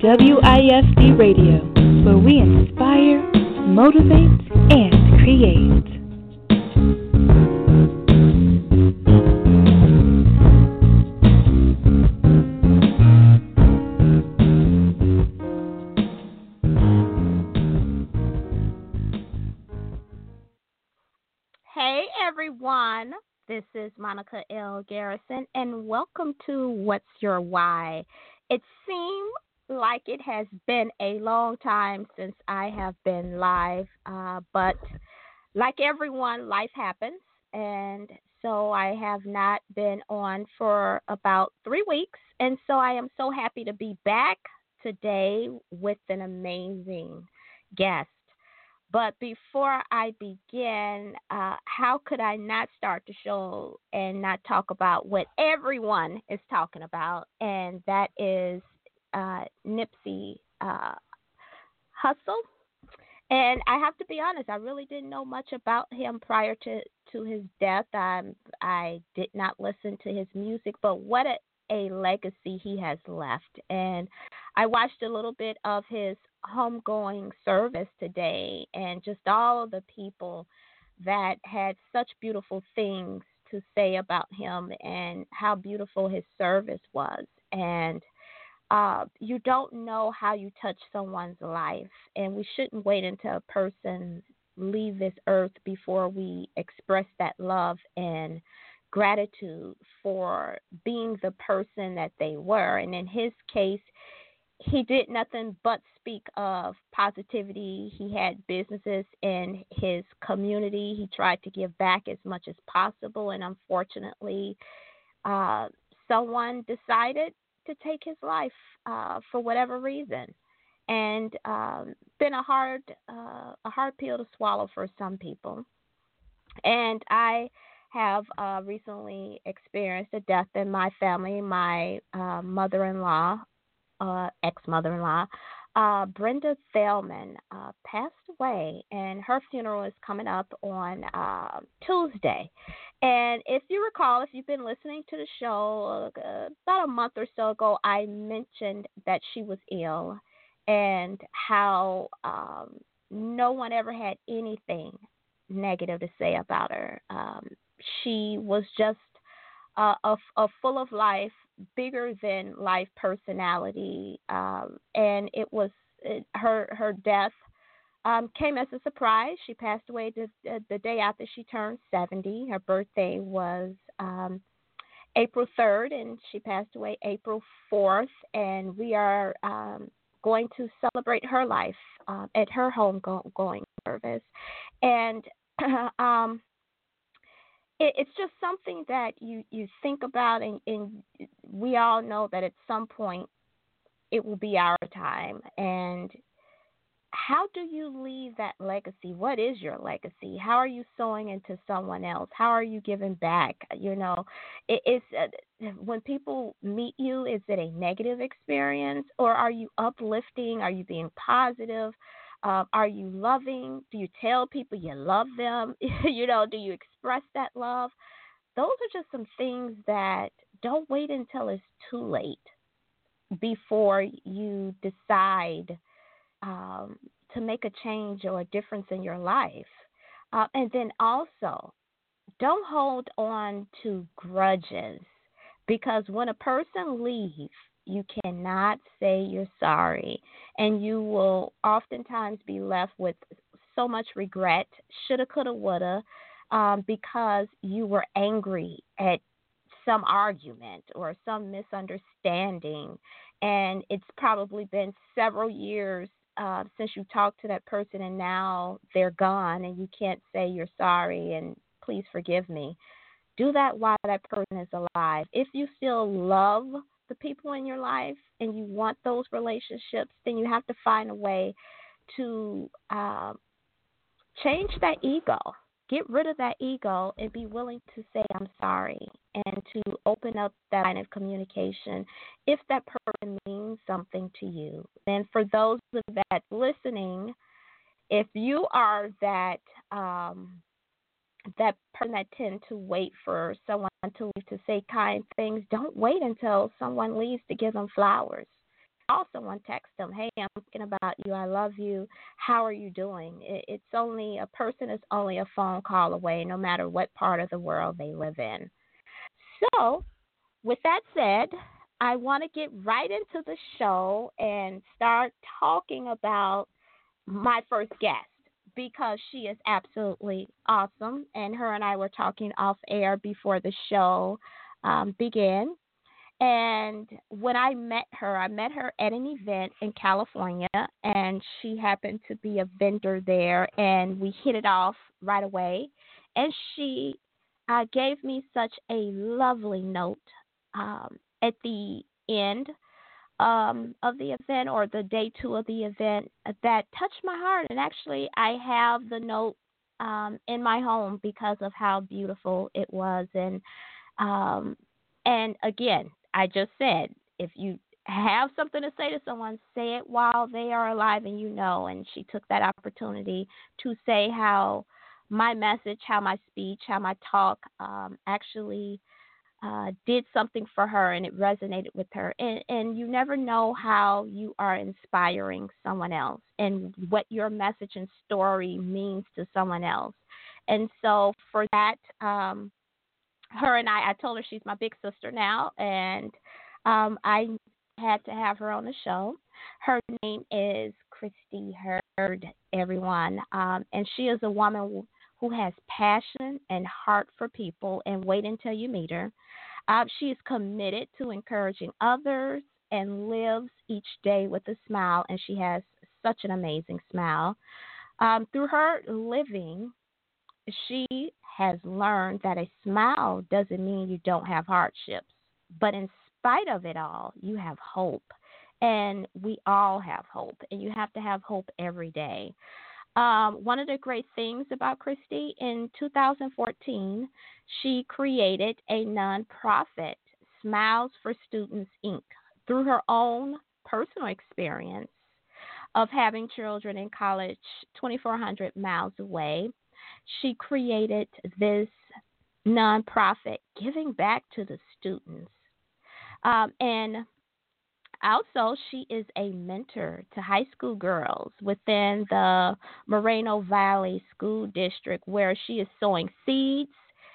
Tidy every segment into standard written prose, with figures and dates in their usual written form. WIFD Radio, where we inspire, motivate, and create. Hey everyone, this is Monica L. Garrison, and welcome to What's Your Why? It seems like it has been a long time since I have been live, but like everyone, life happens, and so I have not been on for about 3 weeks, and so I am so happy to be back today with an amazing guest. But before I begin, how could I not start the show and not talk about what everyone is talking about, and that is Nipsey Hussle. And I have to be honest, I really didn't know much about him prior to his death. I did not listen to his music, but what a legacy he has left. And I watched a little bit of his homegoing service today, and just all of the people that had such beautiful things to say about him and how beautiful his service was. And you don't know how you touch someone's life, and we shouldn't wait until a person leaves this earth before we express that love and gratitude for being the person that they were. And in his case, he did nothing but speak of positivity. He had businesses in his community. He tried to give back as much as possible, and unfortunately, someone decided to take his life for whatever reason, and been a hard pill to swallow for some people. And I have recently experienced a death in my family. My ex-mother-in-law, Brenda Thelman, passed away, and her funeral is coming up on Tuesday. And if you recall, if you've been listening to the show about a month or so ago, I mentioned that she was ill and how no one ever had anything negative to say about her. She was just a full of life, bigger than life personality, and it was her death came as a surprise. She passed away the day after she turned 70. Her birthday was April 3rd, and she passed away April 4th, and we are going to celebrate her life at her homegoing service. And it's just something that you think about, and we all know that at some point it will be our time. And how do you leave that legacy? What is your legacy? How are you sowing into someone else? How are you giving back? You know, it's when people meet you, is it a negative experience, or are you uplifting? Are you being positive? Are you loving? Do you tell people you love them? You know, do you express that love? Those are just some things that don't wait until it's too late before you decide to make a change or a difference in your life. And then also, don't hold on to grudges, because when a person leaves, You cannot say you're sorry, and you will oftentimes be left with so much regret, shoulda, coulda, woulda, because you were angry at some argument or some misunderstanding, and it's probably been several years since you talked to that person, and now they're gone, and you can't say you're sorry and please forgive me. Do that while that person is alive. If you still love the people in your life and you want those relationships, then you have to find a way to change that ego. Get rid of that ego and be willing to say I'm sorry and to open up that line of communication if that person means something to you. And for those of that listening, if you are that that person that tend to wait for someone to leave to say kind things, don't wait until someone leaves to give them flowers. Call someone, text them, hey, I'm thinking about you, I love you, how are you doing? It's only a person is only a phone call away, no matter what part of the world they live in. So with that said, I want to get right into the show and start talking about my first guest, because she is absolutely awesome, and her and I were talking off air before the show began. And when I met her at an event in California, and she happened to be a vendor there, and we hit it off right away. And she gave me such a lovely note at the end of the event, or the day two of the event, that touched my heart. And actually, I have the note in my home because of how beautiful it was. And again, I just said, if you have something to say to someone, say it while they are alive and you know. And she took that opportunity to say how my message, how my speech, how my talk actually did something for her, and it resonated with her. And you never know how you are inspiring someone else and what your message and story means to someone else. And so for that, her and I told her she's my big sister now, and I had to have her on the show. Her name is Kriste Hurd, everyone, and she is a woman who has passion and heart for people, and wait until you meet her. She is committed to encouraging others and lives each day with a smile, and she has such an amazing smile. Through her living, she has learned that a smile doesn't mean you don't have hardships, but in spite of it all, you have hope, and we all have hope, and you have to have hope every day. One of the great things about Kriste, in 2014, she created a nonprofit, Smiles for Students, Inc., through her own personal experience of having children in college 2,400 miles away. She created this nonprofit giving back to the students. And also, she is a mentor to high school girls within the Moreno Valley School District, where she is sowing seeds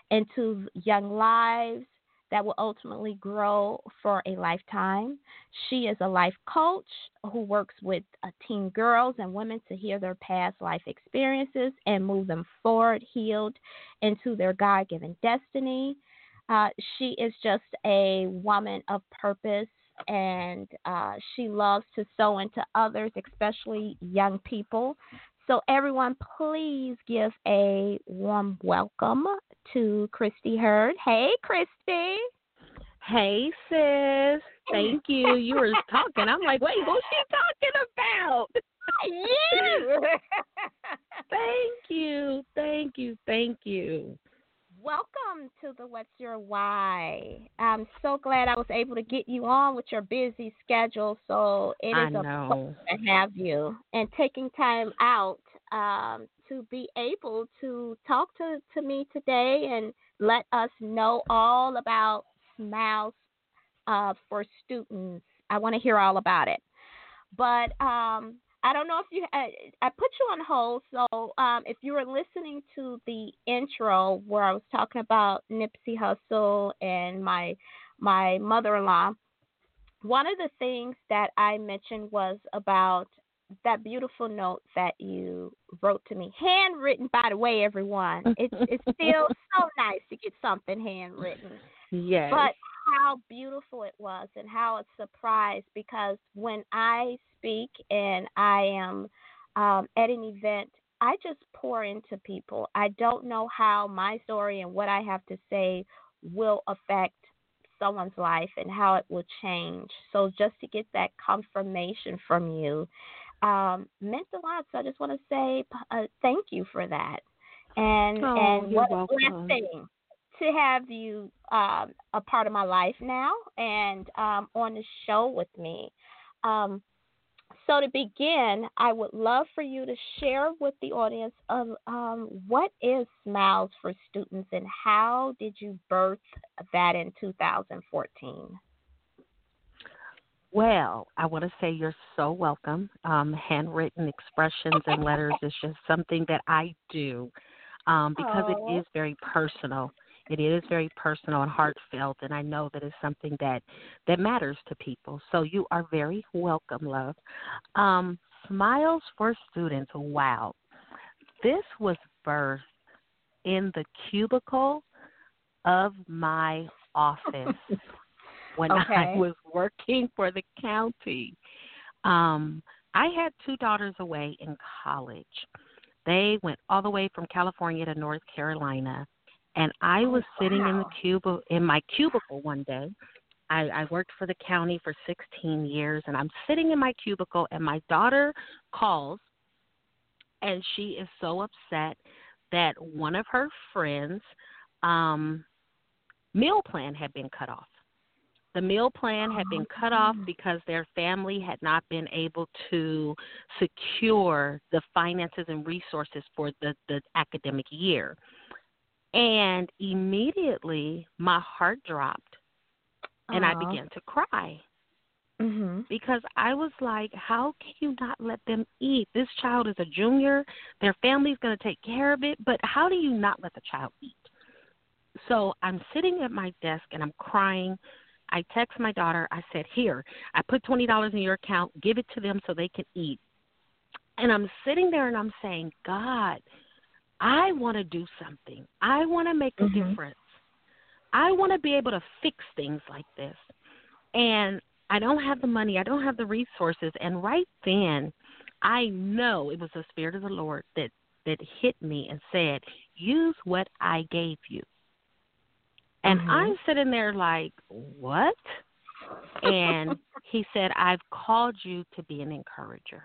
into young lives that will ultimately grow for a lifetime. She is a life coach who works with teen girls and women to hear their past life experiences and move them forward, healed, into their God-given destiny. She is just a woman of purpose, and she loves to sow into others, especially young people. So everyone, please give a warm welcome to Kriste Hurd. Hey, Kriste. Hey, sis. Thank you. You were talking. I'm like, wait, what's she talking about? You. Thank you. Thank you. Thank you. Welcome to the What's Your Why. I'm so glad I was able to get you on with your busy schedule. So it is a pleasure to have you, and taking time out to be able to talk to me today and let us know all about Smiles for Students. I want to hear all about it. But I don't know if you, I put you on hold, so if you were listening to the intro where I was talking about Nipsey Hussle and my mother-in-law, one of the things that I mentioned was about that beautiful note that you wrote to me, handwritten, by the way, everyone. It's still so nice to get something handwritten. Yes. But how beautiful it was and how it's a surprise, because when I speak and I am at an event, I just pour into people. I don't know how my story and what I have to say will affect someone's life and how it will change. So just to get that confirmation from you meant a lot. So I just want to say thank you for that. And what a blessing to have you a part of my life now and on the show with me. So to begin, I would love for you to share with the audience what is Smiles for Students and how did you birth that in 2014? Well, I want to say you're so welcome. Handwritten expressions and letters is just something that I do because it is very personal. It is very personal and heartfelt, and I know that it's something that matters to people. So you are very welcome, love. Smiles for Students, wow. This was birthed in the cubicle of my office when I was working for the county. I had two daughters away in college. They went all the way from California to North Carolina. And I was sitting in my cubicle one day. I worked for the county for 16 years, and I'm sitting in my cubicle, and my daughter calls, and she is so upset that one of her friends' meal plan had been cut off. The meal plan had been cut off because their family had not been able to secure the finances and resources for the academic year. And immediately my heart dropped and I began to cry because I was like, how can you not let them eat? This child is a junior. Their family's going to take care of it. But how do you not let the child eat? So I'm sitting at my desk and I'm crying. I text my daughter. I said, here, I put $20 in your account. Give it to them so they can eat. And I'm sitting there and I'm saying, God, I want to do something. I want to make a difference. I want to be able to fix things like this. And I don't have the money. I don't have the resources. And right then, I know it was the Spirit of the Lord that hit me and said, use what I gave you. And I'm sitting there like, what? And he said, I've called you to be an encourager.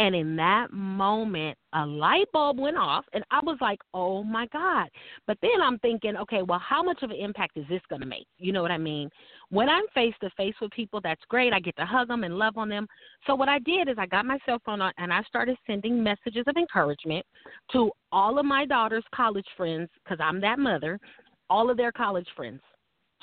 And in that moment, a light bulb went off, and I was like, oh, my God. But then I'm thinking, okay, well, how much of an impact is this going to make? You know what I mean? When I'm face-to-face with people, that's great. I get to hug them and love on them. So what I did is I got my cell phone out, and I started sending messages of encouragement to all of my daughter's college friends, because I'm that mother, all of their college friends.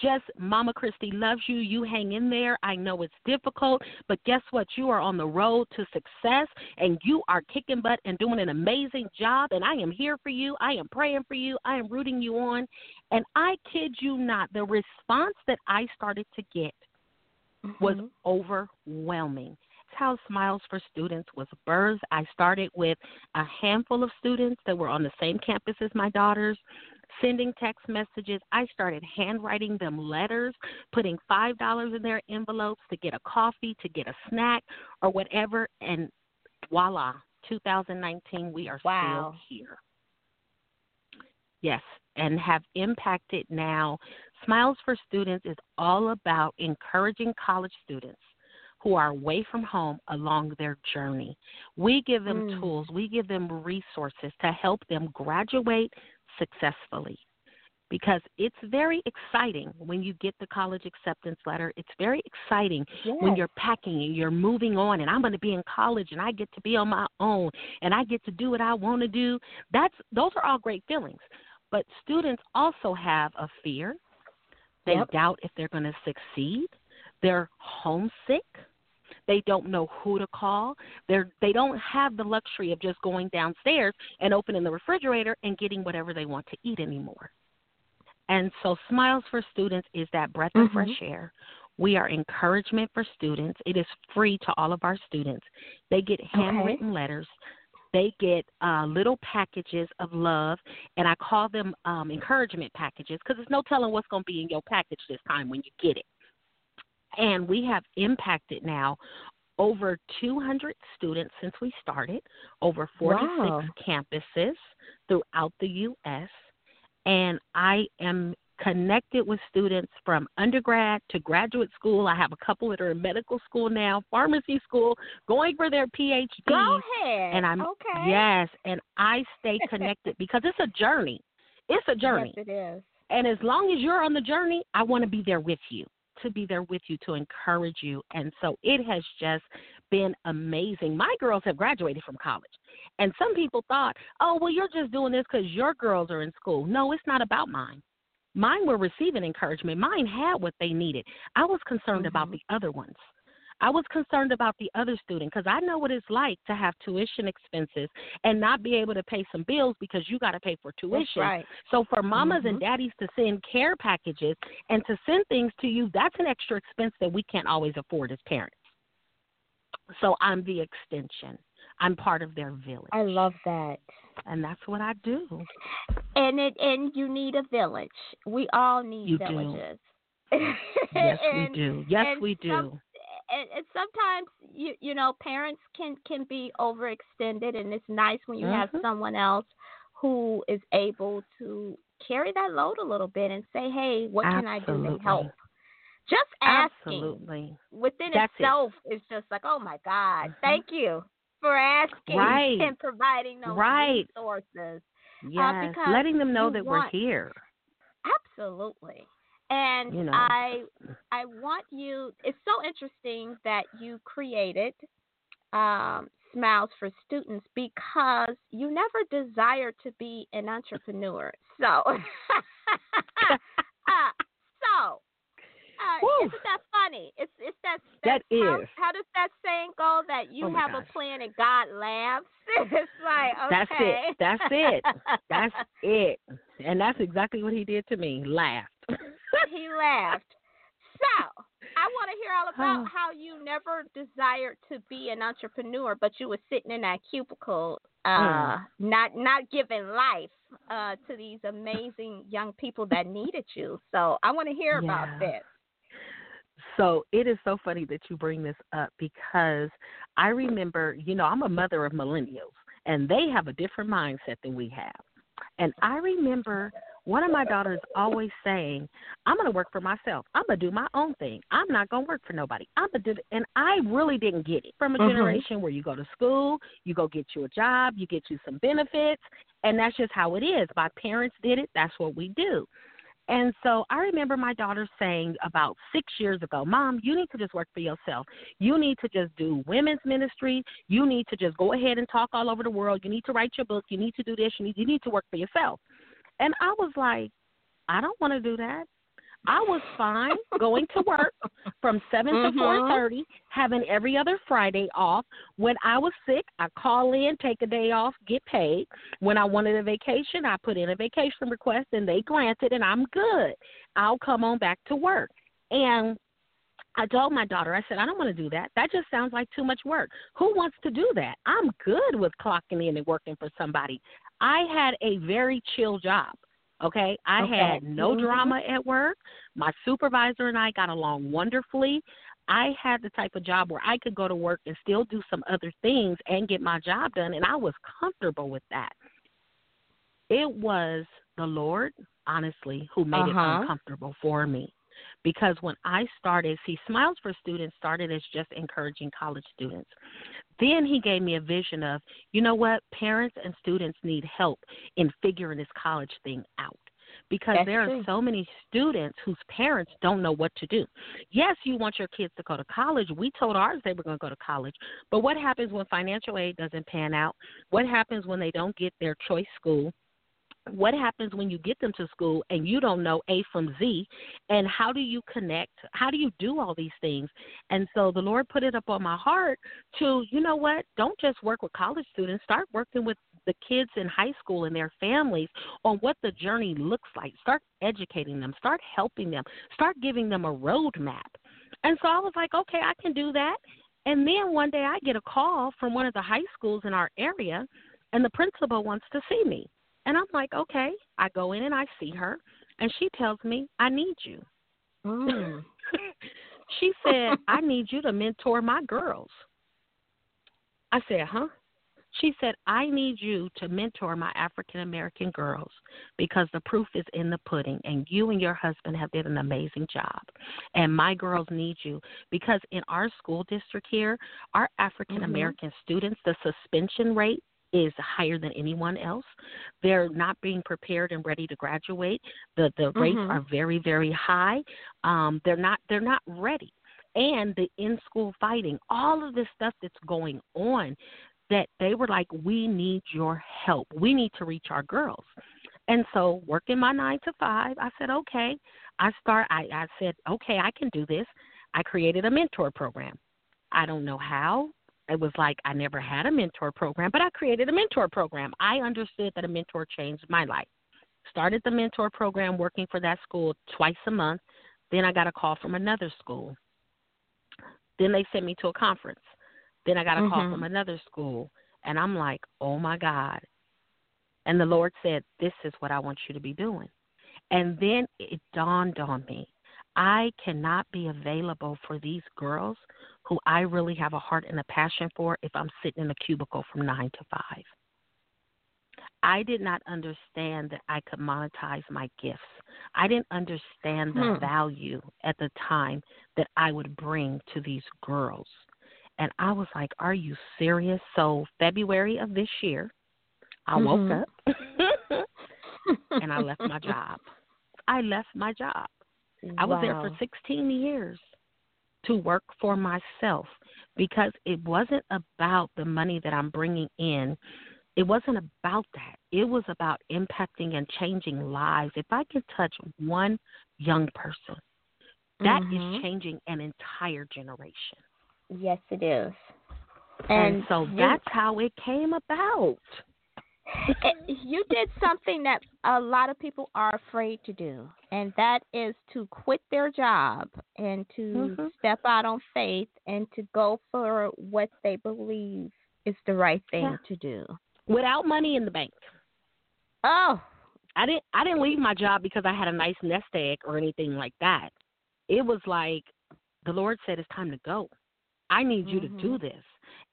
Just, Mama Kriste loves you. You hang in there. I know it's difficult, but guess what? You are on the road to success, and you are kicking butt and doing an amazing job, and I am here for you. I am praying for you. I am rooting you on. And I kid you not, the response that I started to get was overwhelming. That's how Smiles for Students was birthed. I started with a handful of students that were on the same campus as my daughters, sending text messages. I started handwriting them letters, putting $5 in their envelopes to get a coffee, to get a snack, or whatever. And voila, 2019, we are still here. Yes, and have impacted now. Smiles for Students is all about encouraging college students who are away from home along their journey. We give them tools. We give them resources to help them graduate successfully, because it's very exciting when you get the college acceptance letter. It's very exciting when you're packing and you're moving on, and I'm going to be in college and I get to be on my own and I get to do what I want to do. Those are all great feelings, but students also have a fear. They doubt if they're going to succeed. They're homesick. They don't know who to call. They don't have the luxury of just going downstairs and opening the refrigerator and getting whatever they want to eat anymore. And so Smiles for Students is that breath of fresh air. We are encouragement for students. It is free to all of our students. They get handwritten letters. They get little packages of love, and I call them encouragement packages because there's no telling what's going to be in your package this time when you get it. And we have impacted now over 200 students since we started, over 46 campuses throughout the U.S., and I am connected with students from undergrad to graduate school. I have a couple that are in medical school now, pharmacy school, going for their PhDs. Go ahead. And I'm Yes, and I stay connected because it's a journey. It's a journey. Yes, it is. And as long as you're on the journey, I want to be there with you, to encourage you. And so it has just been amazing. My girls have graduated from college. And some people thought, oh, well, you're just doing this because your girls are in school. No, it's not about mine. Mine were receiving encouragement. Mine had what they needed. I was concerned about the other ones. I was concerned about the other student because I know what it's like to have tuition expenses and not be able to pay some bills because you got to pay for tuition. That's right. So for mamas and daddies to send care packages and to send things to you, that's an extra expense that we can't always afford as parents. So I'm the extension. I'm part of their village. I love that. And that's what I do. And you need a village. We all need villages. Yes, we do. Yes, we do. And sometimes, you know, parents can be overextended, and it's nice when you have someone else who is able to carry that load a little bit and say, hey, what can I do to help? Just asking within itself is just like, oh, my God, thank you for asking and providing those resources. Yes, letting them know that we're here. Absolutely. And you know, I want you, it's so interesting that you created Smiles for Students because you never desired to be an entrepreneur. So, isn't that funny? It's that is. How does that saying go that you have a plan and God laughs? It's like, okay. That's it. That's it. And that's exactly what he did to me. Laughed. He laughed. So I want to hear all about how you never desired to be an entrepreneur, but you were sitting in that cubicle, not giving life to these amazing young people that needed you. So I want to hear about this. So it is so funny that you bring this up because I remember, you know, I'm a mother of millennials, and they have a different mindset than we have. And I remember one of my daughters always saying, I'm going to work for myself. I'm going to do my own thing. I'm not going to work for nobody. I'm going to do it. And I really didn't get it from a generation where you go to school, you go get you a job, you get you some benefits, and that's just how it is. My parents did it. That's what we do. And so I remember my daughter saying about 6 years ago, Mom, you need to just work for yourself. You need to just do women's ministry. You need to just go ahead and talk all over the world. You need to write your book. You need to do this. You need to work for yourself. And I was like, I don't want to do that. I was fine going to work from 7 to 4:30, having every other Friday off. When I was sick, I call in, take a day off, get paid. When I wanted a vacation, I put in a vacation request, and they granted, and I'm good. I'll come on back to work. And I told my daughter, I said, I don't want to do that. That just sounds like too much work. Who wants to do that? I'm good with clocking in and working for somebody. I had a very chill job. Okay, I had no drama at work. My supervisor and I got along wonderfully. I had the type of job where I could go to work and still do some other things and get my job done, and I was comfortable with that. It was the Lord, honestly, who made it uncomfortable for me. Because when I started, see, Smiles for Students started as just encouraging college students. Then he gave me a vision of, you know what, parents and students need help in figuring this college thing out. Because that's there are so many students whose parents don't know what to do. Yes, you want your kids to go to college. We told ours they were going to go to college. But what happens when financial aid doesn't pan out? What happens when they don't get their choice school? what happens when you get them to school and you don't know A from Z, and how do you connect? How do you do all these things? And so the Lord put it up on my heart to, you know what, don't just work with college students, start working with the kids in high school and their families on what the journey looks like. Start educating them, start helping them, start giving them a roadmap. And so I was like, okay, I can do that. And then one day I get a call from one of the high schools in our area, and the principal wants to see me. And I'm like, okay. I go in and I see her, and she tells me, I need you. Mm. She said, I need you to mentor my girls. I said, huh? She said, I need you to mentor my African-American girls because the proof is in the pudding, and you and your husband have did an amazing job, and my girls need you because in our school district here, our African-American students, the suspension rate is higher than anyone else. They're not being prepared and ready to graduate. The rates are very, very high. They're not ready. And the in-school fighting, all of this stuff that's going on, that they were like, we need your help. We need to reach our girls. And so working my 9 to 5, I said, okay. I said, okay, I can do this. I created a mentor program. I don't know how. It was like I never had a mentor program, but I created a mentor program. I understood that a mentor changed my life. Started the mentor program working for that school twice a month. Then I got a call from another school. Then they sent me to a conference. Then I got a call from another school, and I'm like, oh, my God. And the Lord said, this is what I want you to be doing. And then it dawned on me. I cannot be available for these girls who I really have a heart and a passion for if I'm sitting in a cubicle from 9 to 5. I did not understand that I could monetize my gifts. I didn't understand the value at the time that I would bring to these girls. And I was like, are you serious? So February of this year, I woke up and I left my job. I left my job. Wow. I was there for 16 years to work for myself because it wasn't about the money that I'm bringing in. It wasn't about that. It was about impacting and changing lives. If I can touch one young person, that is changing an entire generation. Yes, it is. And so that's how it came about. You did something that a lot of people are afraid to do, and that is to quit their job and to step out on faith and to go for what they believe is the right thing to do. Without money in the bank. Oh. I didn't leave my job because I had a nice nest egg or anything like that. It was like the Lord said, it's time to go. I need you to do this.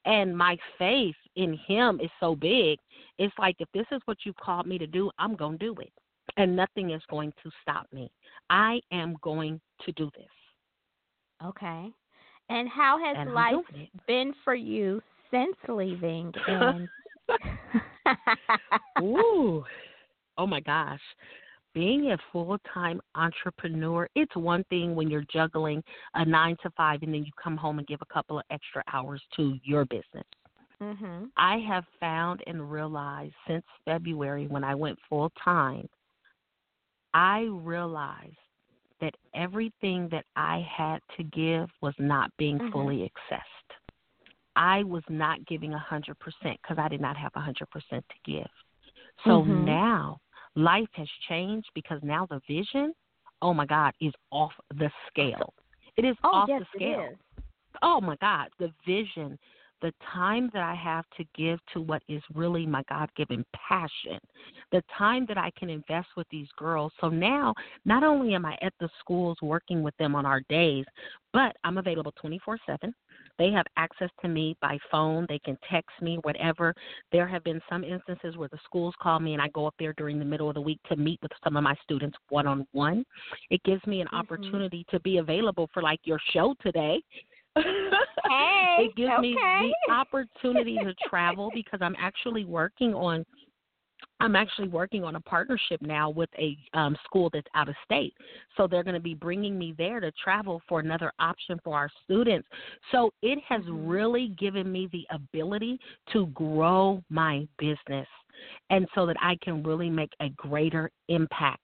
And my faith in him is so big. It's like, if this is what you called me to do, I'm going to do it. And nothing is going to stop me. I am going to do this. Okay. And how has life been for you since leaving? And... Ooh. Oh, my gosh. Being a full-time entrepreneur, it's one thing when you're juggling a 9 to 5 and then you come home and give a couple of extra hours to your business. I have found and realized since February when I went full-time, I realized that everything that I had to give was not being fully accessed. I was not giving 100% because I did not have 100% to give. So now... life has changed because now the vision, oh, my God, is off the scale. It is off the scale. Oh, my God, the vision, the time that I have to give to what is really my God-given passion, the time that I can invest with these girls. So now not only am I at the schools working with them on our days, but I'm available 24/7. They have access to me by phone. They can text me, whatever. There have been some instances where the schools call me and I go up there during the middle of the week to meet with some of my students one-on-one. It gives me an opportunity to be available for, like, your show today. Hey, it gives me the opportunity to travel because I'm actually working on I'm actually working on a partnership now with a school that's out of state. So they're going to be bringing me there to travel for another option for our students. So it has really given me the ability to grow my business, and so that I can really make a greater impact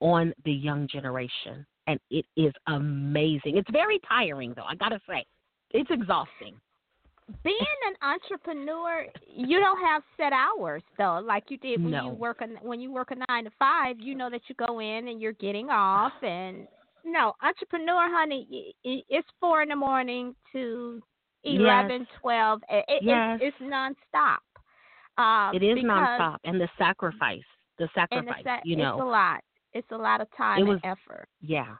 on the young generation. And it is amazing. It's very tiring, though, I got to say. It's exhausting. Being an entrepreneur, you don't have set hours, though, like you did when you work a 9 to 5. You know that you go in and you're getting off, and no, entrepreneur, honey, it's 4 in the morning to 11, 12. It's nonstop. It is nonstop, and the sacrifice, you know, it's a lot. It's a lot of time and effort. Yeah.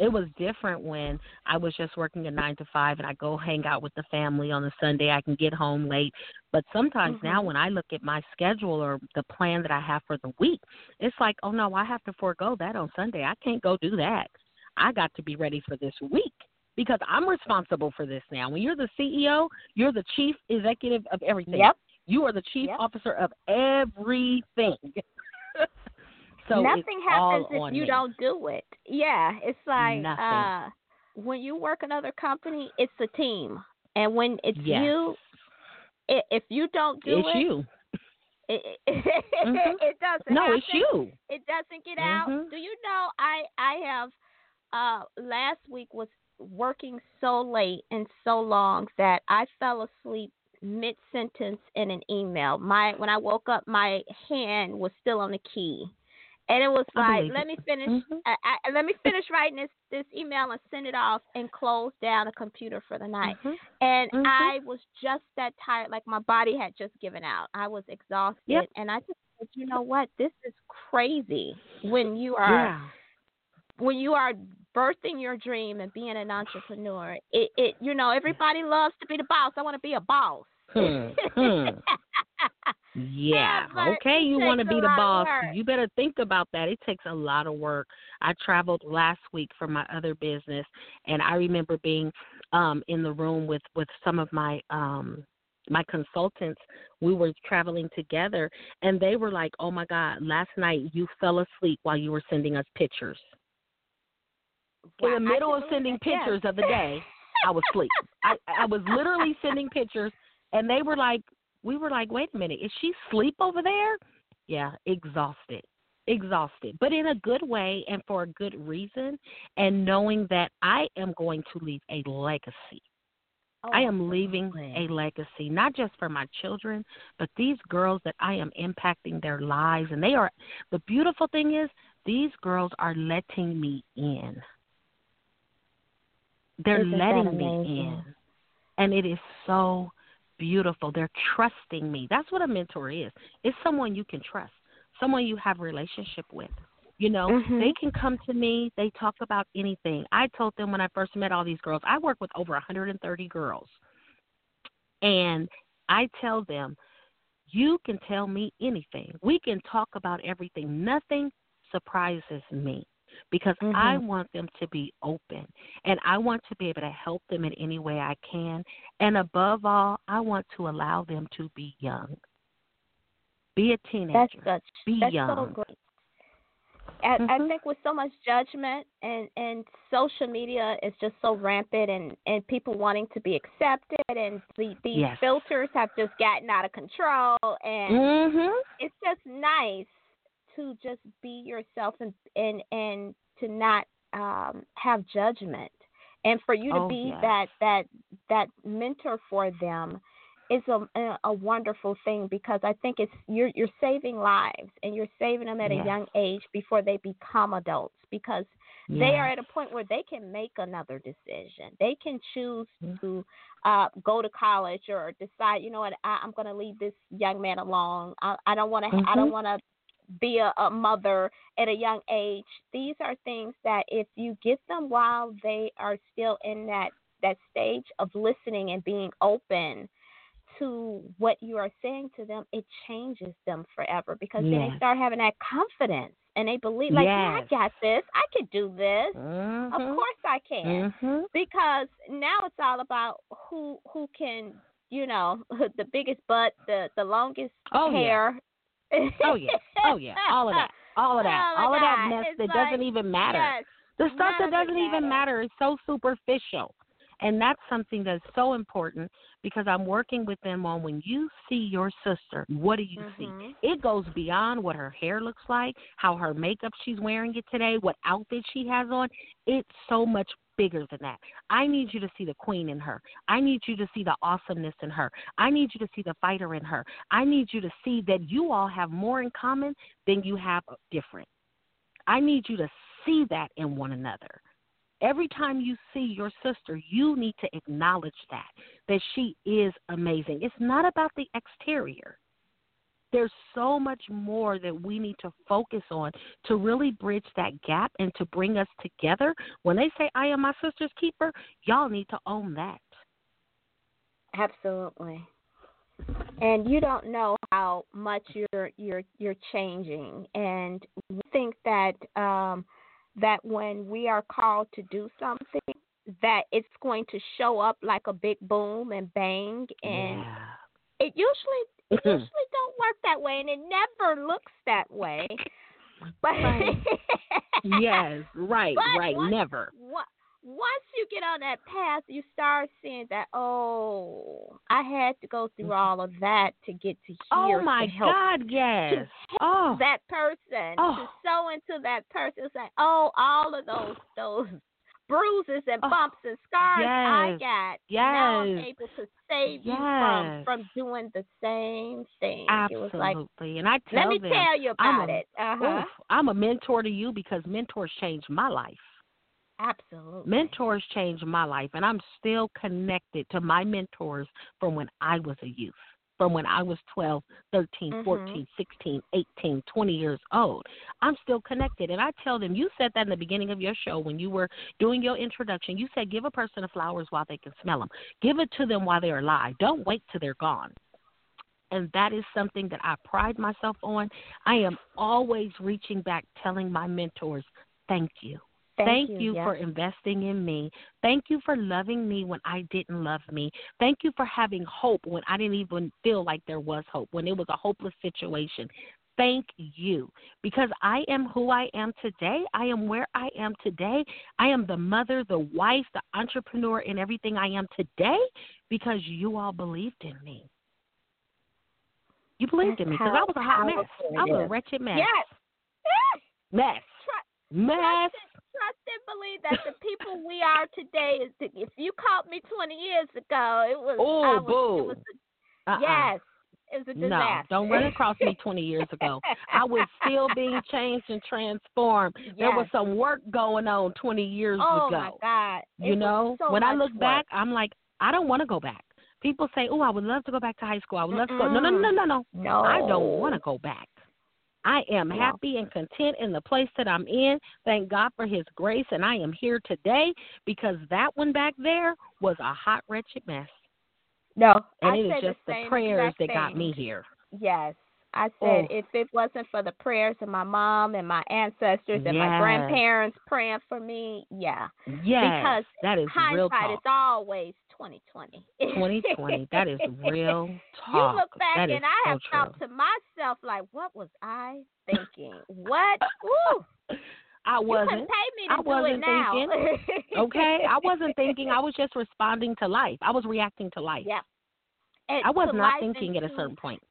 It was different when I was just working a 9 to 5 and I go hang out with the family on a Sunday. I can get home late. But sometimes now when I look at my schedule or the plan that I have for the week, it's like, oh, no, I have to forego that on Sunday. I can't go do that. I got to be ready for this week because I'm responsible for this now. When you're the CEO, you're the chief executive of everything. Yep. You are the chief officer of everything. So nothing happens if you don't do it. Yeah, it's like when you work another company, it's a team. And when it's you, if you don't do it's you. It doesn't. No, it's you. It doesn't get out. Do you know I have last week was working so late and so long that I fell asleep mid-sentence in an email. When I woke up, my hand was still on the key. And it was like, let me finish. Let me finish writing this email and send it off and close down the computer for the night. And I was just that tired, like my body had just given out. I was exhausted, and I just said, you know what? This is crazy. When you are birthing your dream and being an entrepreneur, it you know, everybody loves to be the boss. I want to be a boss. Yeah, okay, you want to be the boss. You better think about that. It takes a lot of work. I traveled last week for my other business, and I remember being in the room with some of my my consultants. We were traveling together, and they were like, oh, my God, last night you fell asleep while you were sending us pictures. Wow, in the middle of sending pictures of the day, I was asleep. I was literally sending pictures, and they were like, we were like, wait a minute, is she asleep over there? Yeah, exhausted, but in a good way and for a good reason, and knowing that I am going to leave a legacy. I am leaving a legacy, not just for my children, but these girls that I am impacting their lives. And the beautiful thing is these girls are letting me in. They're letting me in. And it is so beautiful. They're trusting me. That's what a mentor is. It's someone you can trust, someone you have a relationship with. You know, they can come to me. They talk about anything. I told them when I first met all these girls, I work with over 130 girls. And I tell them, you can tell me anything. We can talk about everything. Nothing surprises me. Because I want them to be open, and I want to be able to help them in any way I can. And above all, I want to allow them to be young. Be a teenager. That's young. So great. I think with so much judgment and social media is just so rampant, and people wanting to be accepted, and these filters have just gotten out of control, and it's just nice to just be yourself and to not have judgment, and for you to be that mentor for them is a wonderful thing, because I think it's you're saving lives, and you're saving them at a young age before they become adults, because they are at a point where they can make another decision. They can choose to go to college, or decide, you know what, I'm going to leave this young man alone. I don't want to. I don't want to be a mother at a young age. These are things that if you get them while they are still in that stage of listening and being open to what you are saying to them, it changes them forever, because then they start having that confidence, and they believe, like, yeah, I got this. I can do this. Of course I can. Because now it's all about who can, you know, the biggest butt, the longest hair. Oh yeah, all of that mess that doesn't even matter. Yes, the stuff that doesn't even matter is so superficial, and that's something that's so important because I'm working with them on when you see your sister, what do you see? It goes beyond what her hair looks like, how her makeup she's wearing it today, what outfit she has on. It's so much bigger than that. I need you to see the queen in her. I need you to see the awesomeness in her. I need you to see the fighter in her. I need you to see that you all have more in common than you have different. I need you to see that in one another. Every time you see your sister, you need to acknowledge that she is amazing. It's not about the exterior. There's so much more that we need to focus on to really bridge that gap and to bring us together. When they say, I am my sister's keeper, y'all need to own that. Absolutely. And you don't know how much you're changing. And we think that that when we are called to do something, that it's going to show up like a big boom and bang. And it usually don't work that way, and it never looks that way. But never. Once you get on that path, you start seeing that, oh, I had to go through all of that to get to here. Oh, my God, yes. To help that person, to sew into that person. It's like, oh, all of those bruises and bumps and scars I got. Yes. Now I'm able to save you from doing the same thing. Absolutely. It was like, and I tell them, tell you about it. I'm a mentor to you because mentors changed my life. Absolutely. Mentors changed my life, and I'm still connected to my mentors from when I was a youth, from when I was 12, 13, 14, 16, 18, 20 years old. I'm still connected, and I tell them, you said that in the beginning of your show when you were doing your introduction. You said give a person the flowers while they can smell them. Give it to them while they're alive. Don't wait till they're gone. And that is something that I pride myself on. I am always reaching back, telling my mentors, thank you. Thank you for investing in me. Thank you for loving me when I didn't love me. Thank you for having hope when I didn't even feel like there was hope, when it was a hopeless situation. Thank you, because I am who I am today. I am where I am today. I am the mother, the wife, the entrepreneur, and everything I am today because you all believed in me. You believed in me because I was a hot mess. I was a wretched mess. Yes. Mess. Trust and believe that the people we are today is. If you caught me 20 years ago, it was. It was a disaster. No, don't run across me 20 years ago. I was still being changed and transformed. Yes. There was some work going on 20 years ago. Oh my God! You know, so when I look back, I'm like, I don't want to go back. People say, "Oh, I would love to go back to high school. I would love to go." No. I don't want to go back. I am happy and content in the place that I'm in. Thank God for his grace, and I am here today because that one back there was a hot, wretched mess. No, and it is just the prayers that got me here. Yes. I said if it wasn't for the prayers of my mom and my ancestors and my grandparents praying for me, because that is real talk. Hindsight is always 2020. 2020. That is real talk. You look back and I have thought to myself, like, what was I thinking? I wasn't. You couldn't pay me to do it thinking. Now. Okay, I wasn't thinking. I was just responding to life. I was reacting to life. Yeah, and I was not thinking at a certain point.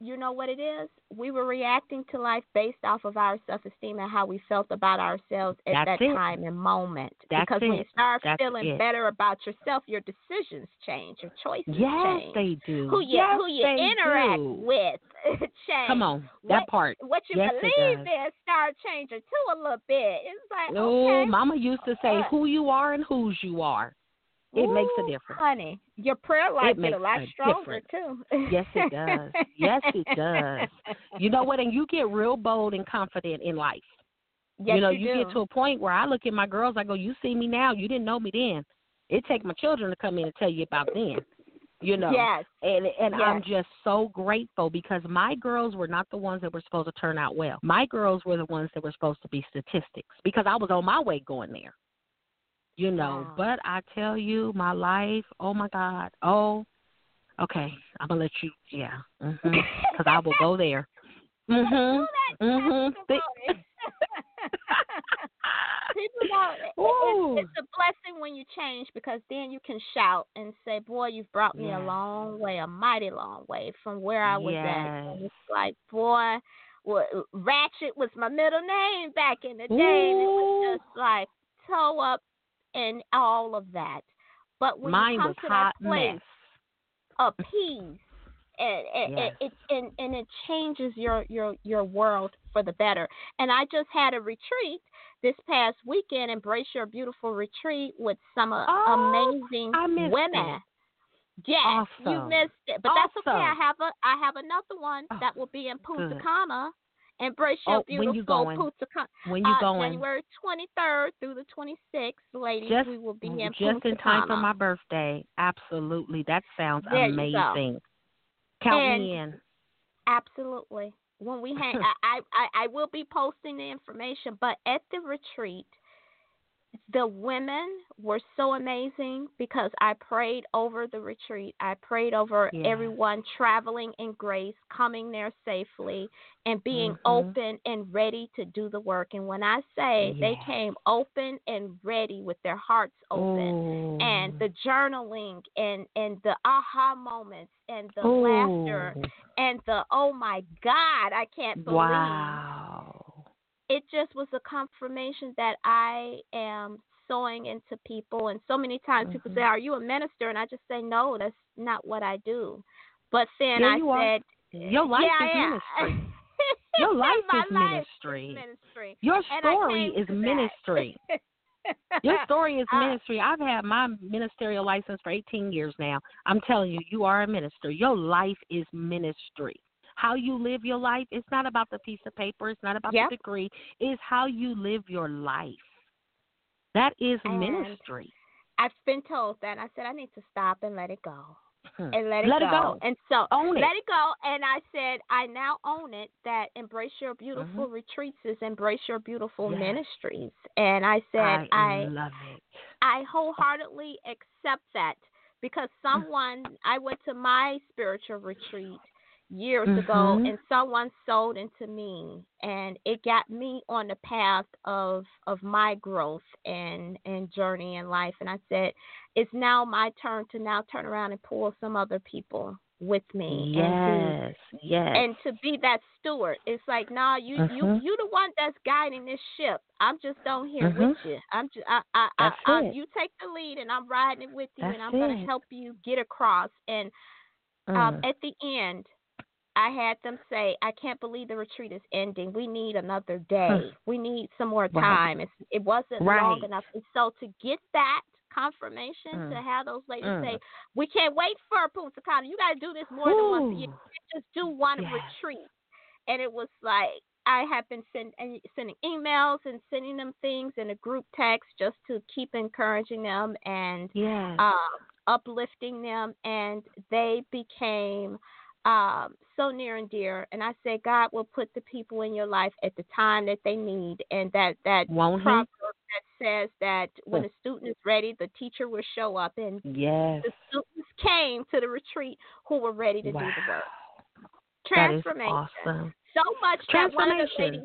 You know what it is? We were reacting to life based off of our self-esteem and how we felt about ourselves at time and moment. Because when you start feeling better about yourself, your decisions change, your choices change. Yes, they do. Who you interact with change. Come on, that part. What you believe in start changing too a little bit. It's like, Mama used to say who you are and whose you are. It makes a difference. Honey, your prayer life is a lot stronger, too. Yes, it does. Yes, it does. You know what? And you get real bold and confident in life. Yes, you know, you get to a point where I look at my girls, I go, you see me now. You didn't know me then. It take my children to come in and tell you about them. You know, and I'm just so grateful because my girls were not the ones that were supposed to turn out well. My girls were the ones that were supposed to be statistics because I was on my way going there. You know, but I tell you, my life, oh, my God, Okay, I'm gonna let you. Yeah, because I will go there. People don't. It's a blessing when you change, because then you can shout and say, "Boy, you've brought me a long way, a mighty long way from where I was at." And it's like, boy, well, Ratchet was my middle name back in the day. And it was just like toe up and all of that. But when mine you come was to hot that place, mess. A peace, and it changes your world for the better. And I just had a retreat this past weekend, Embrace Your Beautiful Retreat, with some amazing women. It. Yes, awesome. You missed it, but awesome. That's okay. I have another one that will be in Punta Cana. Embrace Your Beautiful Punta Cana. When you going? January 23rd through the 26th, ladies, we will be in Punta Cana. Just in time for my birthday. Absolutely. That sounds amazing. Count me in. Absolutely. When we hang, I will be posting the information, but at the retreat, the women were so amazing because I prayed over the retreat. I prayed over everyone traveling in grace, coming there safely, and being open and ready to do the work. And when I say they came open and ready with their hearts open, and the journaling and the aha moments and the laughter and the, oh, my God, I can't believe. Wow. It just was a confirmation that I am sowing into people. And so many times people say, "Are you a minister?" And I just say, "No, that's not what I do." But then your life is ministry. Your life is ministry. Your story is ministry. Your story is ministry. I've had my ministerial license for 18 years now. I'm telling you, you are a minister. Your life is ministry. How you live your life, it's not about the piece of paper. It's not about the degree. It's how you live your life. That is ministry. I've been told that. I said, I need to stop and let it go. And let it go. And so let it go. And I said, I now own it, that Embrace Your Beautiful Retreats is Embrace Your Beautiful Ministries. And I said, I love it. I wholeheartedly accept that, because someone, I went to my spiritual retreat years ago, and someone sold into me, and it got me on the path of my growth and journey in life. And I said, it's now my turn to now turn around and pull some other people with me. And to be that steward. It's like, no, you the one that's guiding this ship. I'm just down here with you. You take the lead, and I'm riding it with you, and I'm going to help you get across. And at the end, I had them say, I can't believe the retreat is ending. We need another day. We need some more time. Right. It wasn't long enough. And so to get that confirmation, to have those ladies say, we can't wait for Punta Cana. You got to do this more than once a year. You can't just do one retreat. And it was like, I have been sending emails and sending them things in a group text just to keep encouraging them and uplifting them. And they became so near and dear. And I say, God will put the people in your life at the time that they need. And that proverb that says that when a student is ready, the teacher will show up. And the students came to the retreat who were ready to do the work. Transformation. That is awesome. So much that one of the ladies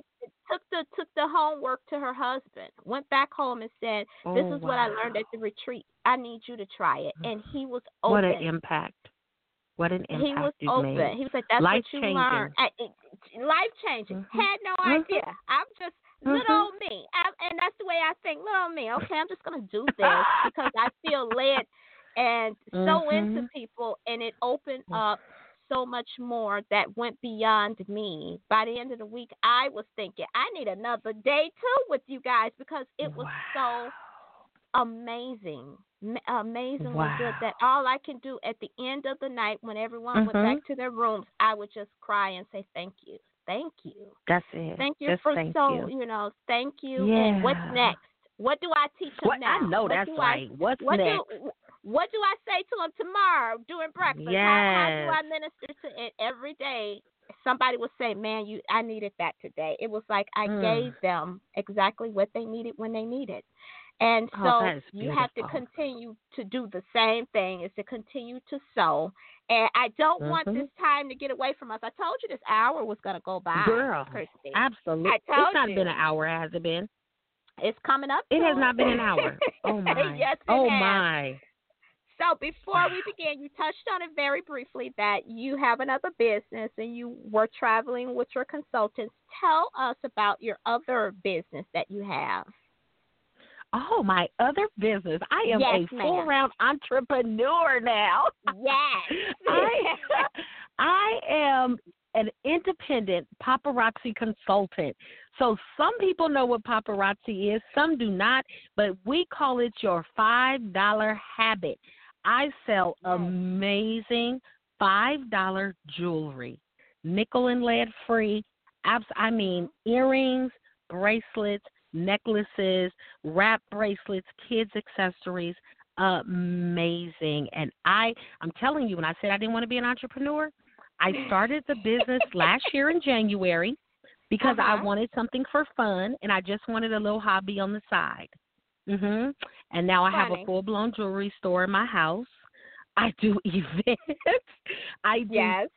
took the homework to her husband, went back home and said, this is what I learned at the retreat. I need you to try it. And he was open. What an impact. What an impact he was open. Made. He was like, that's life what you changing. Learned. Life changing. Had no idea. I'm just little old me. And that's the way I think, little me. Okay, I'm just going to do this because I feel led and so into people. And it opened up so much more that went beyond me. By the end of the week, I was thinking, I need another day too with you guys, because it was so amazing. Amazingly good, that all I can do at the end of the night when everyone went back to their rooms, I would just cry and say, thank you. That's it. Thank you just for thank you. Yeah. And what's next? What do I teach them now? I know what that's right. What's next? What do I say to them tomorrow during breakfast? Yes. How do I minister to it every day? Somebody would say, man, I needed that today. It was like I gave them exactly what they needed when they needed. And so you have to continue to do the same thing, is to continue to sow. And I don't want this time to get away from us. I told you this hour was going to go by. Girl, Kriste. Absolutely. It's not been an hour, has it been? It's coming up. It has not been an hour. Oh, my. Yes, it has. My. So before we begin, you touched on it very briefly that you have another business and you were traveling with your consultants. Tell us about your other business that you have. Oh, my other business. I am a full-round entrepreneur now. Yes. I am an independent paparazzi consultant. So some people know what paparazzi is, some do not, but we call it your $5 habit. I sell amazing $5 jewelry, nickel and lead free. I mean, earrings, bracelets, necklaces, wrap bracelets, kids accessories, amazing. And I'm telling you, when I said I didn't want to be an entrepreneur, I started the business last year in January because I wanted something for fun and I just wanted a little hobby on the side. Mm-hmm. And now I have a full-blown jewelry store in my house. I do events. I do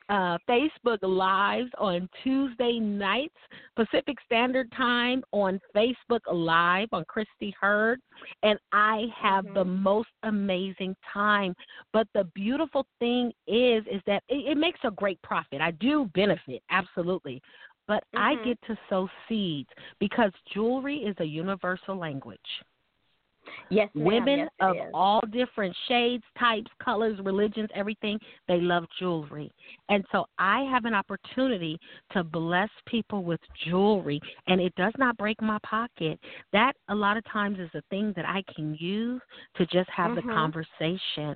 Facebook Lives on Tuesday nights, Pacific Standard Time, on Facebook Live on Kriste Hurd. And I have the most amazing time. But the beautiful thing is that it makes a great profit. I do benefit, absolutely. But I get to sow seeds because jewelry is a universal language. Yes, ma'am. Women of all different shades, types, colors, religions, everything, they love jewelry. And so I have an opportunity to bless people with jewelry, and it does not break my pocket. That a lot of times is a thing that I can use to just have the conversation.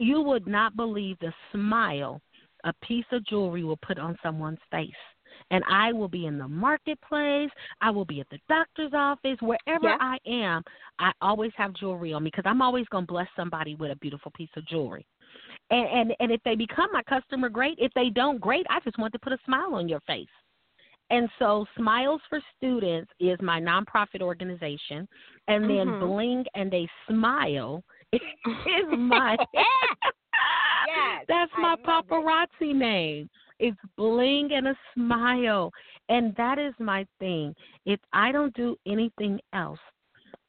You would not believe the smile a piece of jewelry will put on someone's face. And I will be in the marketplace. I will be at the doctor's office. Wherever I am, I always have jewelry on me because I'm always going to bless somebody with a beautiful piece of jewelry. And if they become my customer, great. If they don't, great. I just want to put a smile on your face. And so Smiles for Students is my nonprofit organization. And then Bling and a Smile is my that's my paparazzi name. It's Bling and a Smile, and that is my thing. I don't do anything else.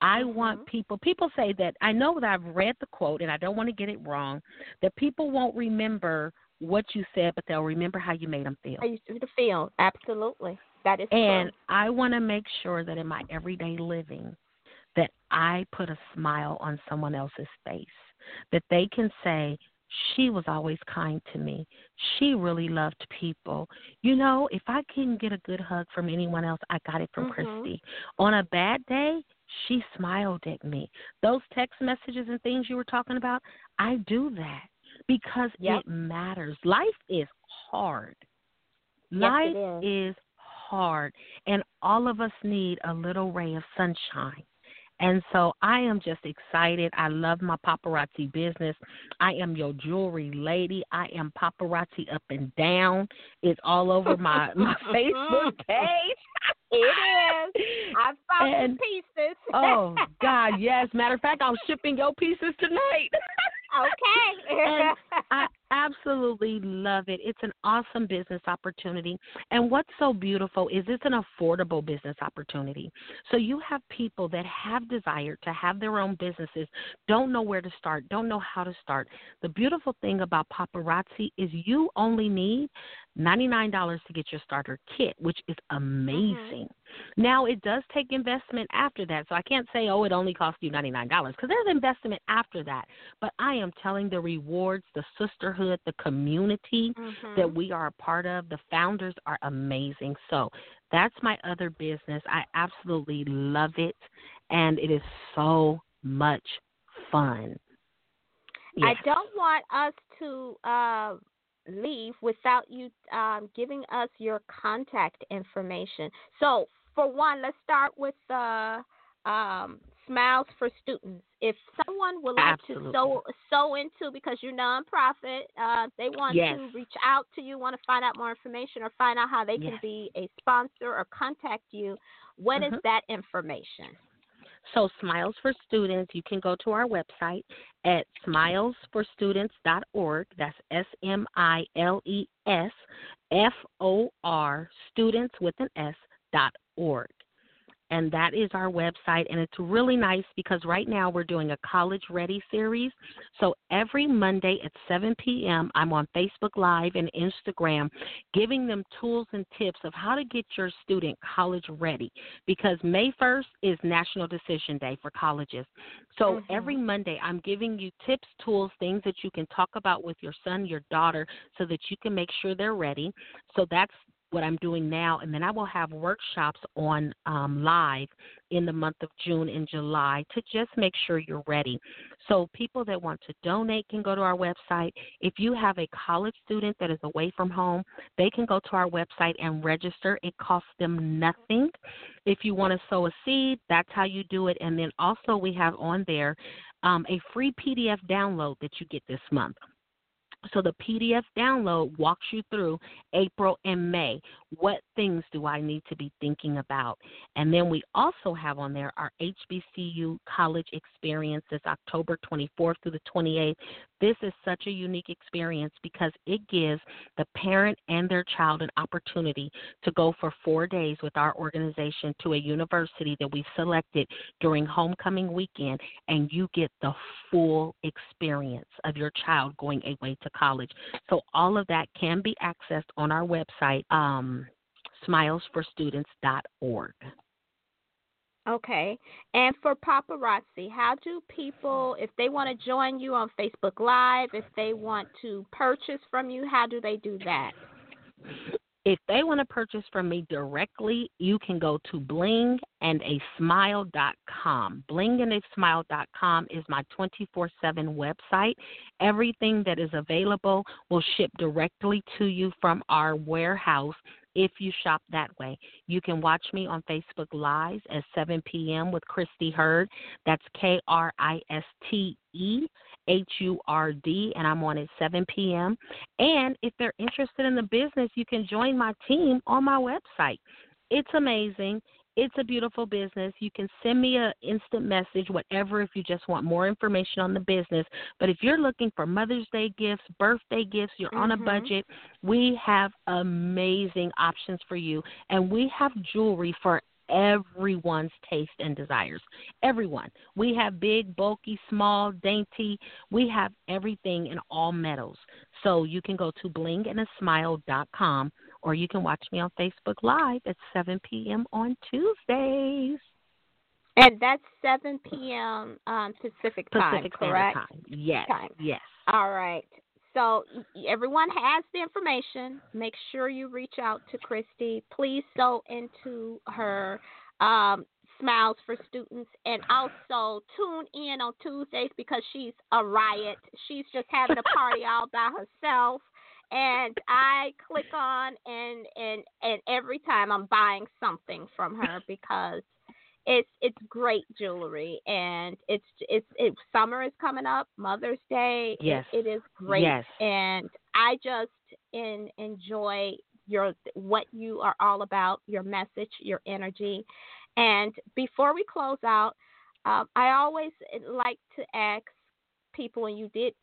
I want people say that, I know that I've read the quote, and I don't want to get it wrong, that people won't remember what you said, but they'll remember how you made them feel. How you made them feel, absolutely. That is true. I want to make sure that in my everyday living that I put a smile on someone else's face, that they can say, she was always kind to me. She really loved people. You know, if I couldn't get a good hug from anyone else, I got it from Kriste. On a bad day, she smiled at me. Those text messages and things you were talking about, I do that because it matters. Life is hard. Life is hard, and all of us need a little ray of sunshine. And so I am just excited. I love my paparazzi business. I am your jewelry lady. I am paparazzi up and down. It's all over my Facebook page. It is. I found pieces. Oh, God, yes. Matter of fact, I'm shipping your pieces tonight. Okay. And I absolutely love it. It's an awesome business opportunity. And what's so beautiful is it's an affordable business opportunity. So you have people that have desired to have their own businesses, don't know where to start, don't know how to start. The beautiful thing about paparazzi is you only need $99 to get your starter kit, which is amazing. Now, it does take investment after that. So I can't say, it only cost you $99 because there's investment after that. But I am telling the rewards, the sisterhood, the community that we are a part of, the founders are amazing. So that's my other business. I absolutely love it. And it is so much fun. Yes. I don't want us to leave without you giving us your contact information. So, for one, let's start with Smiles for Students. If someone would like to sow into, because you're nonprofit, they want to reach out to you, want to find out more information or find out how they can be a sponsor or contact you, what is that information? So Smiles for Students, you can go to our website at smilesforstudents.org. That's smilesforstudents.org. And that is our website, and it's really nice because right now we're doing a College Ready series. So every Monday at 7 p.m., I'm on Facebook Live and Instagram giving them tools and tips of how to get your student college ready, because May 1st is National Decision Day for colleges. So every Monday I'm giving you tips, tools, things that you can talk about with your son, your daughter, so that you can make sure they're ready. So that's what I'm doing now, and then I will have workshops on live in the month of June and July to just make sure you're ready. So people that want to donate can go to our website. If you have a college student that is away from home, they can go to our website and register. It costs them nothing. If you want to sow a seed, that's how you do it. And then also we have on there a free PDF download that you get this month. So the PDF download walks you through April and May. What things do I need to be thinking about? And then we also have on there our HBCU college experiences, October 24th through the 28th. This is such a unique experience because it gives the parent and their child an opportunity to go for 4 days with our organization to a university that we've selected during homecoming weekend, and you get the full experience of your child going away to college. So all of that can be accessed on our website, smilesforstudents.org. Okay. And for Paparazzi, how do people, if they want to join you on Facebook Live, if they want to purchase from you, how do they do that? If they want to purchase from me directly, you can go to blingandasmile.com. Blingandasmile.com is my 24/7 website. Everything that is available will ship directly to you from our warehouse if you shop that way. You can watch me on Facebook Live at 7 p.m. with Kriste Hurd. That's KristeHurd, and I'm on at 7 p.m. And if they're interested in the business, you can join my team on my website. It's amazing. It's a beautiful business. You can send me an instant message, whatever, if you just want more information on the business. But if you're looking for Mother's Day gifts, birthday gifts, you're on a budget, we have amazing options for you. And we have jewelry for everyone's taste and desires. Everyone. We have big, bulky, small, dainty. We have everything in all metals. So you can go to blingandasmile.com. Or you can watch me on Facebook Live at 7 p.m. on Tuesdays. And that's 7 p.m. Pacific time, correct? Pacific Standard Time. Yes. Yes. All right. So everyone has the information. Make sure you reach out to Kriste. Please sow into her Smiles for Students, and also tune in on Tuesdays because she's a riot. She's just having a party all by herself. And I click on, and every time I'm buying something from her because it's great jewelry, and it's summer is coming up, Mother's Day. Yes. It is great. Yes. And I just enjoy what you are all about, your message, your energy. And before we close out, I always like to ask people, and you did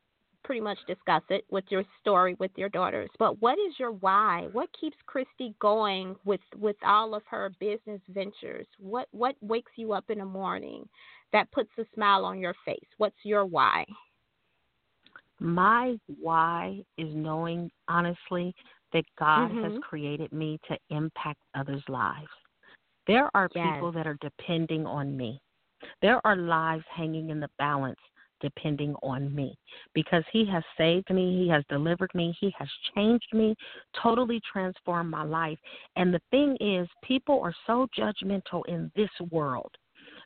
pretty much discuss it with your story with your daughters, but what is your why? What keeps Kriste going with all of her business ventures? What wakes you up in the morning that puts a smile on your face? What's your why? My why is knowing, honestly, that God has created me to impact others' lives. There are people that are depending on me. There are lives hanging in the balance depending on me, because he has saved me, he has delivered me, he has changed me, totally transformed my life. And the thing is, people are so judgmental in this world.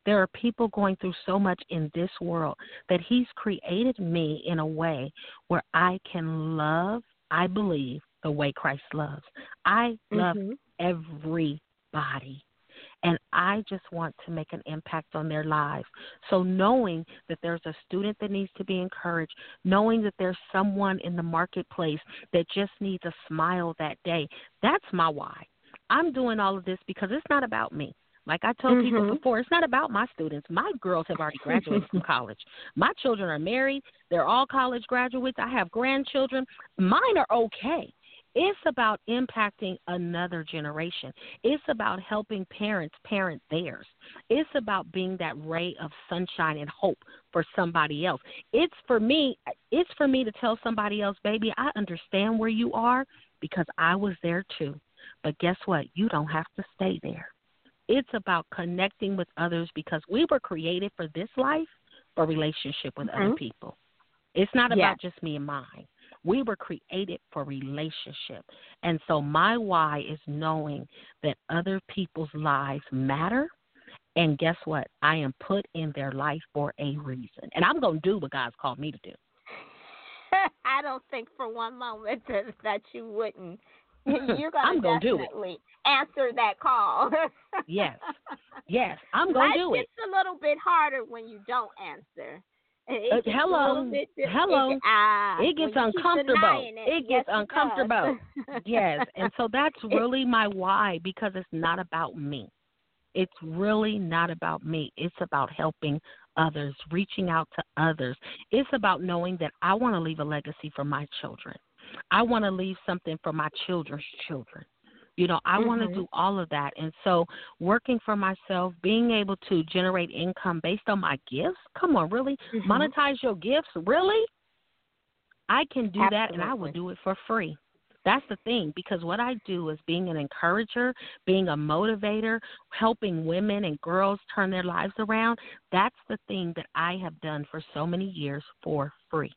There are people going through so much in this world that he's created me in a way where I can love, I believe, the way Christ loves. I love everybody. And I just want to make an impact on their lives. So knowing that there's a student that needs to be encouraged, knowing that there's someone in the marketplace that just needs a smile that day, that's my why. I'm doing all of this because it's not about me. Like I told people before, it's not about my students. My girls have already graduated from college. My children are married. They're all college graduates. I have grandchildren. Mine are okay. It's about impacting another generation. It's about helping parents parent theirs. It's about being that ray of sunshine and hope for somebody else. It's for me to tell somebody else, baby, I understand where you are because I was there too. But guess what? You don't have to stay there. It's about connecting with others because we were created for this life, for relationship with other people. It's not about just me and mine. We were created for relationship. And so my why is knowing that other people's lives matter. And guess what? I am put in their life for a reason. And I'm going to do what God's called me to do. I don't think for one moment that you wouldn't. You're going to definitely answer that call. Yes, I'm going to do it. It's a little bit harder when you don't answer. It gets uncomfortable. Yes, and so that's really my why, because it's not about me. It's really not about me. It's about helping others, reaching out to others. It's about knowing that I want to leave a legacy for my children. I want to leave something for my children's children. You know, I want to do all of that. And so working for myself, being able to generate income based on my gifts, come on, really? Monetize your gifts, really? I can do that, and I will do it for free. That's the thing, because what I do is being an encourager, being a motivator, helping women and girls turn their lives around. That's the thing that I have done for so many years for free.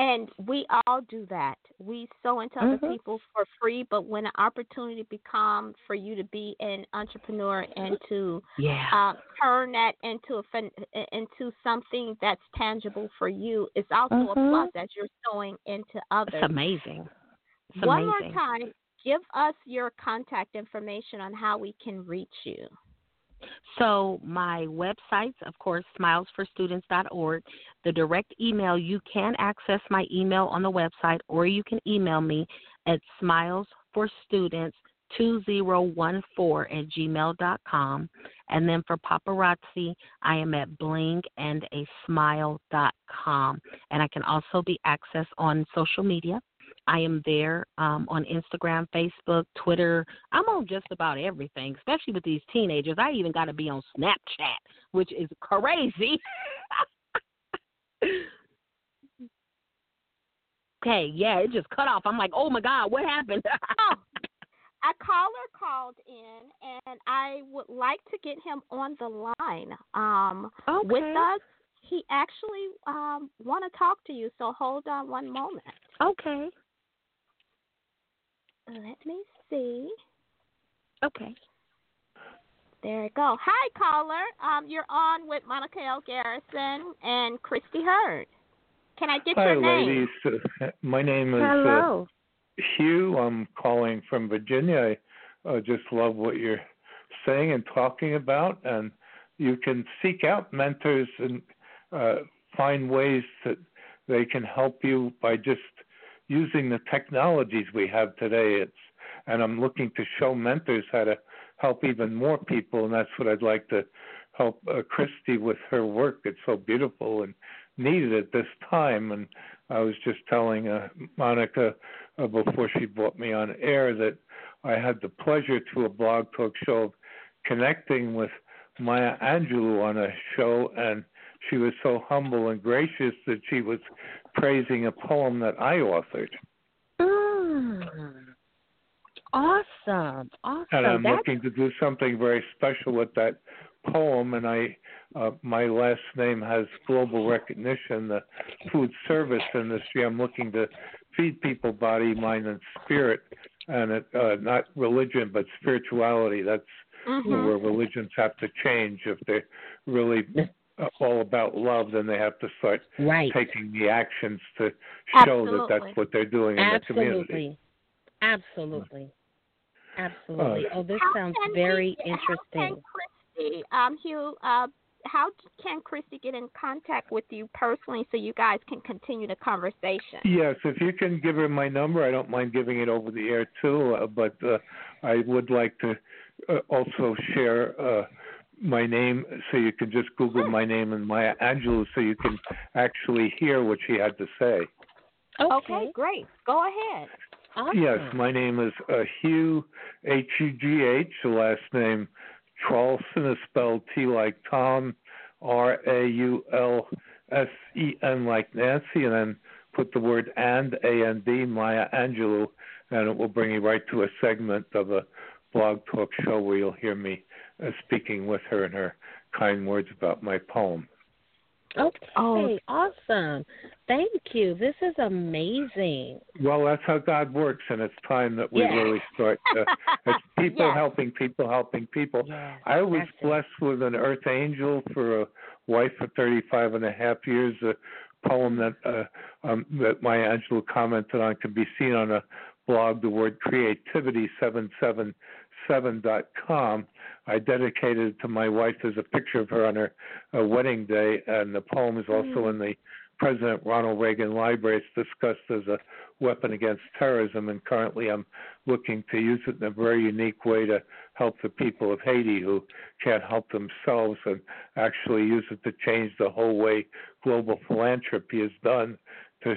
And we all do that. We sow into other people for free, but when an opportunity becomes for you to be an entrepreneur and to turn that into something that's tangible for you, it's also a plus that you're sowing into others. It's amazing. One more time, give us your contact information on how we can reach you. So my websites, of course, smilesforstudents.org. The direct email, you can access my email on the website, or you can email me at smilesforstudents2014@gmail.com. And then for Paparazzi, I am at blingandasmile.com. And I can also be accessed on social media. I am there on Instagram, Facebook, Twitter. I'm on just about everything, especially with these teenagers. I even got to be on Snapchat, which is crazy. Okay, it just cut off. I'm like, oh, my God, what happened? A caller called in, and I would like to get him on the line with us. He actually want to talk to you, so hold on one moment. Okay. Let me see. Okay. There you go. Hi, caller. You're on with Monica L. Garrison and Kriste Hurd. Can I get your name? Hi, ladies. My name is Hugh. I'm calling from Virginia. I just love what you're saying and talking about, and you can seek out mentors and find ways that they can help you by just using the technologies we have today. And I'm looking to show mentors how to help even more people, and that's what I'd like to help Kriste with her work. It's so beautiful and needed at this time. And I was just telling Monica before she brought me on air that I had the pleasure to a blog talk show of connecting with Maya Angelou on a show, and she was so humble and gracious that she was praising a poem that I authored. Awesome. Awesome. And I'm looking to do something very special with that poem. And my last name has global recognition, the food service industry. I'm looking to feed people body, mind, and spirit. And not religion, but spirituality. That's where religions have to change. If they're really all about love, then they have to start taking the actions to show that that's what they're doing in the community. Absolutely. This sounds very interesting. How can Kriste get in contact with you personally so you guys can continue the conversation? Yes, if you can give her my number, I don't mind giving it over the air too, but I would like to also share my name, so you can just Google my name and Maya Angelou, so you can actually hear what she had to say. Okay, great. Go ahead. Awesome. Yes, my name is Hugh, H-U-G-H. The last name, Trolson, is spelled T like Tom, R-A-U-L-S-E-N like Nancy, and then put the word and, A-N-D, Maya Angelou, and it will bring you right to a segment of a blog talk show where you'll hear me speaking with her and her kind words about my poem. Okay, awesome. Thank you. This is amazing. Well, that's how God works, and it's time that we really start. It's people helping people helping people. Yes, I was blessed with an earth angel for a wife for 35 and a half years. A poem that that Maya Angelou commented on can be seen on a blog, the word creativity777.com. I dedicated it to my wife. There's a picture of her on her wedding day, and the poem is also in the President Ronald Reagan Library. It's discussed as a weapon against terrorism, and currently I'm looking to use it in a very unique way to help the people of Haiti who can't help themselves, and actually use it to change the whole way global philanthropy is done, to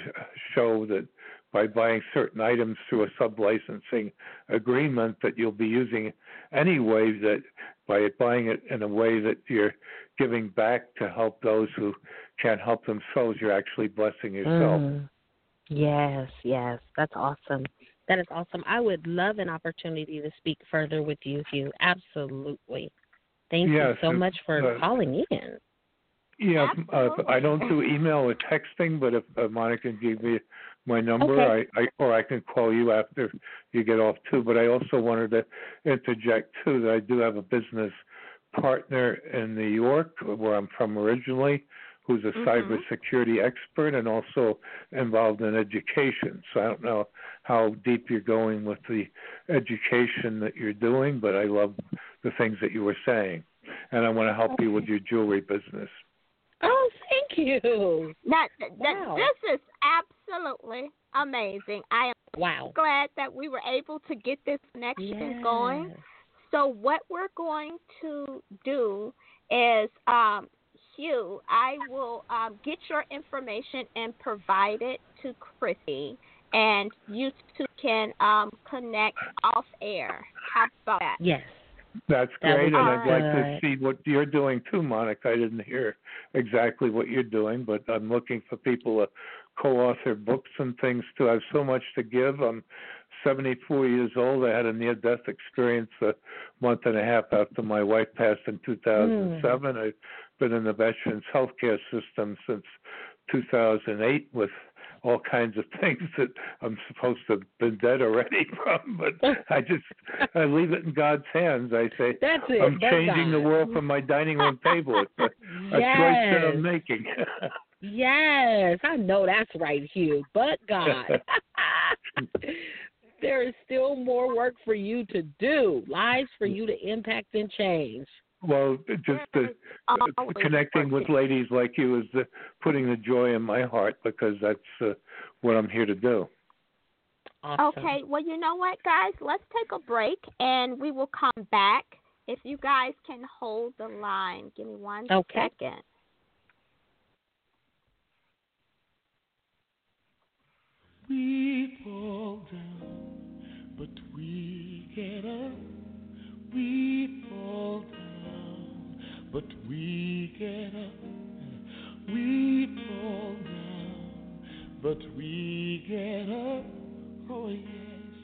show that by buying certain items through a sub-licensing agreement that you'll be using anyway, that by buying it in a way that you're giving back to help those who can't help themselves, you're actually blessing yourself. Yes. That's awesome. That is awesome. I would love an opportunity to speak further with you, Hugh. Absolutely. Thank you so much for calling in. Yeah, I don't do email or texting, but if Monica can give me my number, I can call you after you get off too. But I also wanted to interject too that I do have a business partner in New York, where I'm from originally, who's a cybersecurity expert and also involved in education. So I don't know how deep you're going with the education that you're doing, but I love the things that you were saying, and I want to help you with your jewelry business. Oh, thank you. This is absolutely amazing. I am glad that we were able to get this connection going. So what we're going to do is, Hugh, I will get your information and provide it to Kriste, and you two can connect off air. How about that? Yes. That's great, and I'd like to see what you're doing too, Monica. I didn't hear exactly what you're doing, but I'm looking for people to co-author books and things too. I have so much to give. I'm 74 years old. I had a near-death experience a month and a half after my wife passed in 2007. I've been in the veterans healthcare system since 2008 with all kinds of things that I'm supposed to have been dead already from, but I leave it in God's hands. I say, I'm changing the world from my dining room table. It's a choice that I'm making. Yes, I know that's right, Hugh, but God. There is still more work for you to do, lives for you to impact and change. Well, just connecting with ladies like you is putting the joy in my heart, because that's what I'm here to do. Awesome. Okay. Well, you know what, guys? Let's take a break, and we will come back. If you guys can hold the line. Give me one second. We fall down, but we get up. We fall down, but we get up. We fall down, but we get up. Oh yes,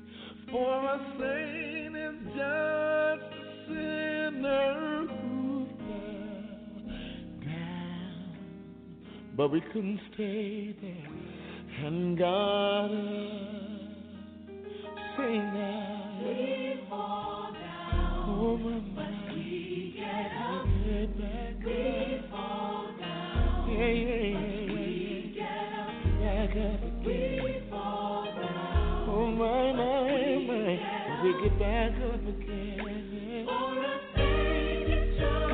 for our slain is just a sinner who fell down, but we couldn't stay there, and God say now we fall down, but we get up. We fall down, but we get up. We fall down, oh my, my, we get back up again. For a thing is just,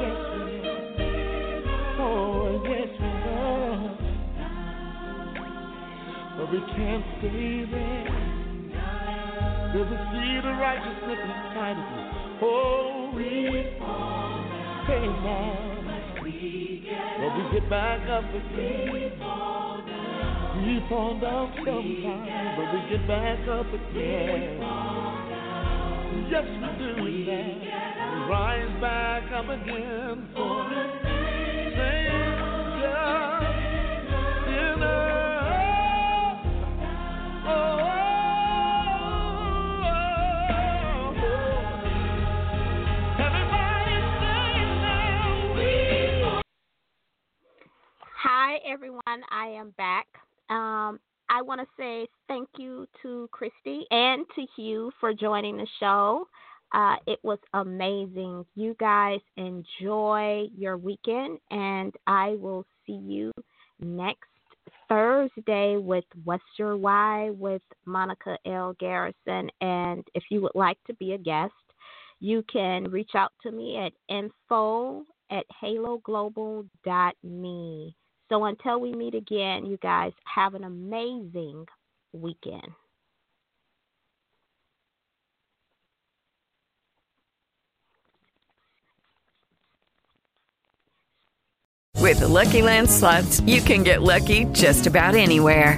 oh yes we are, but we can't stay there. There's a seed of righteousness inside of us. fall, we fall down, but we get back up again. We fall down sometimes, but we get back up again. Yes, we do. We rise back up again for the Savior in us. Hi, everyone. I am back. I want to say thank you to Kriste and to Hugh for joining the show. It was amazing. You guys enjoy your weekend, and I will see you next Thursday with What's Your Why with Monica L. Garrison. And if you would like to be a guest, you can reach out to me at info@haloglobal.me. So until we meet again, you guys have an amazing weekend. With the Lucky Land Slots, you can get lucky just about anywhere.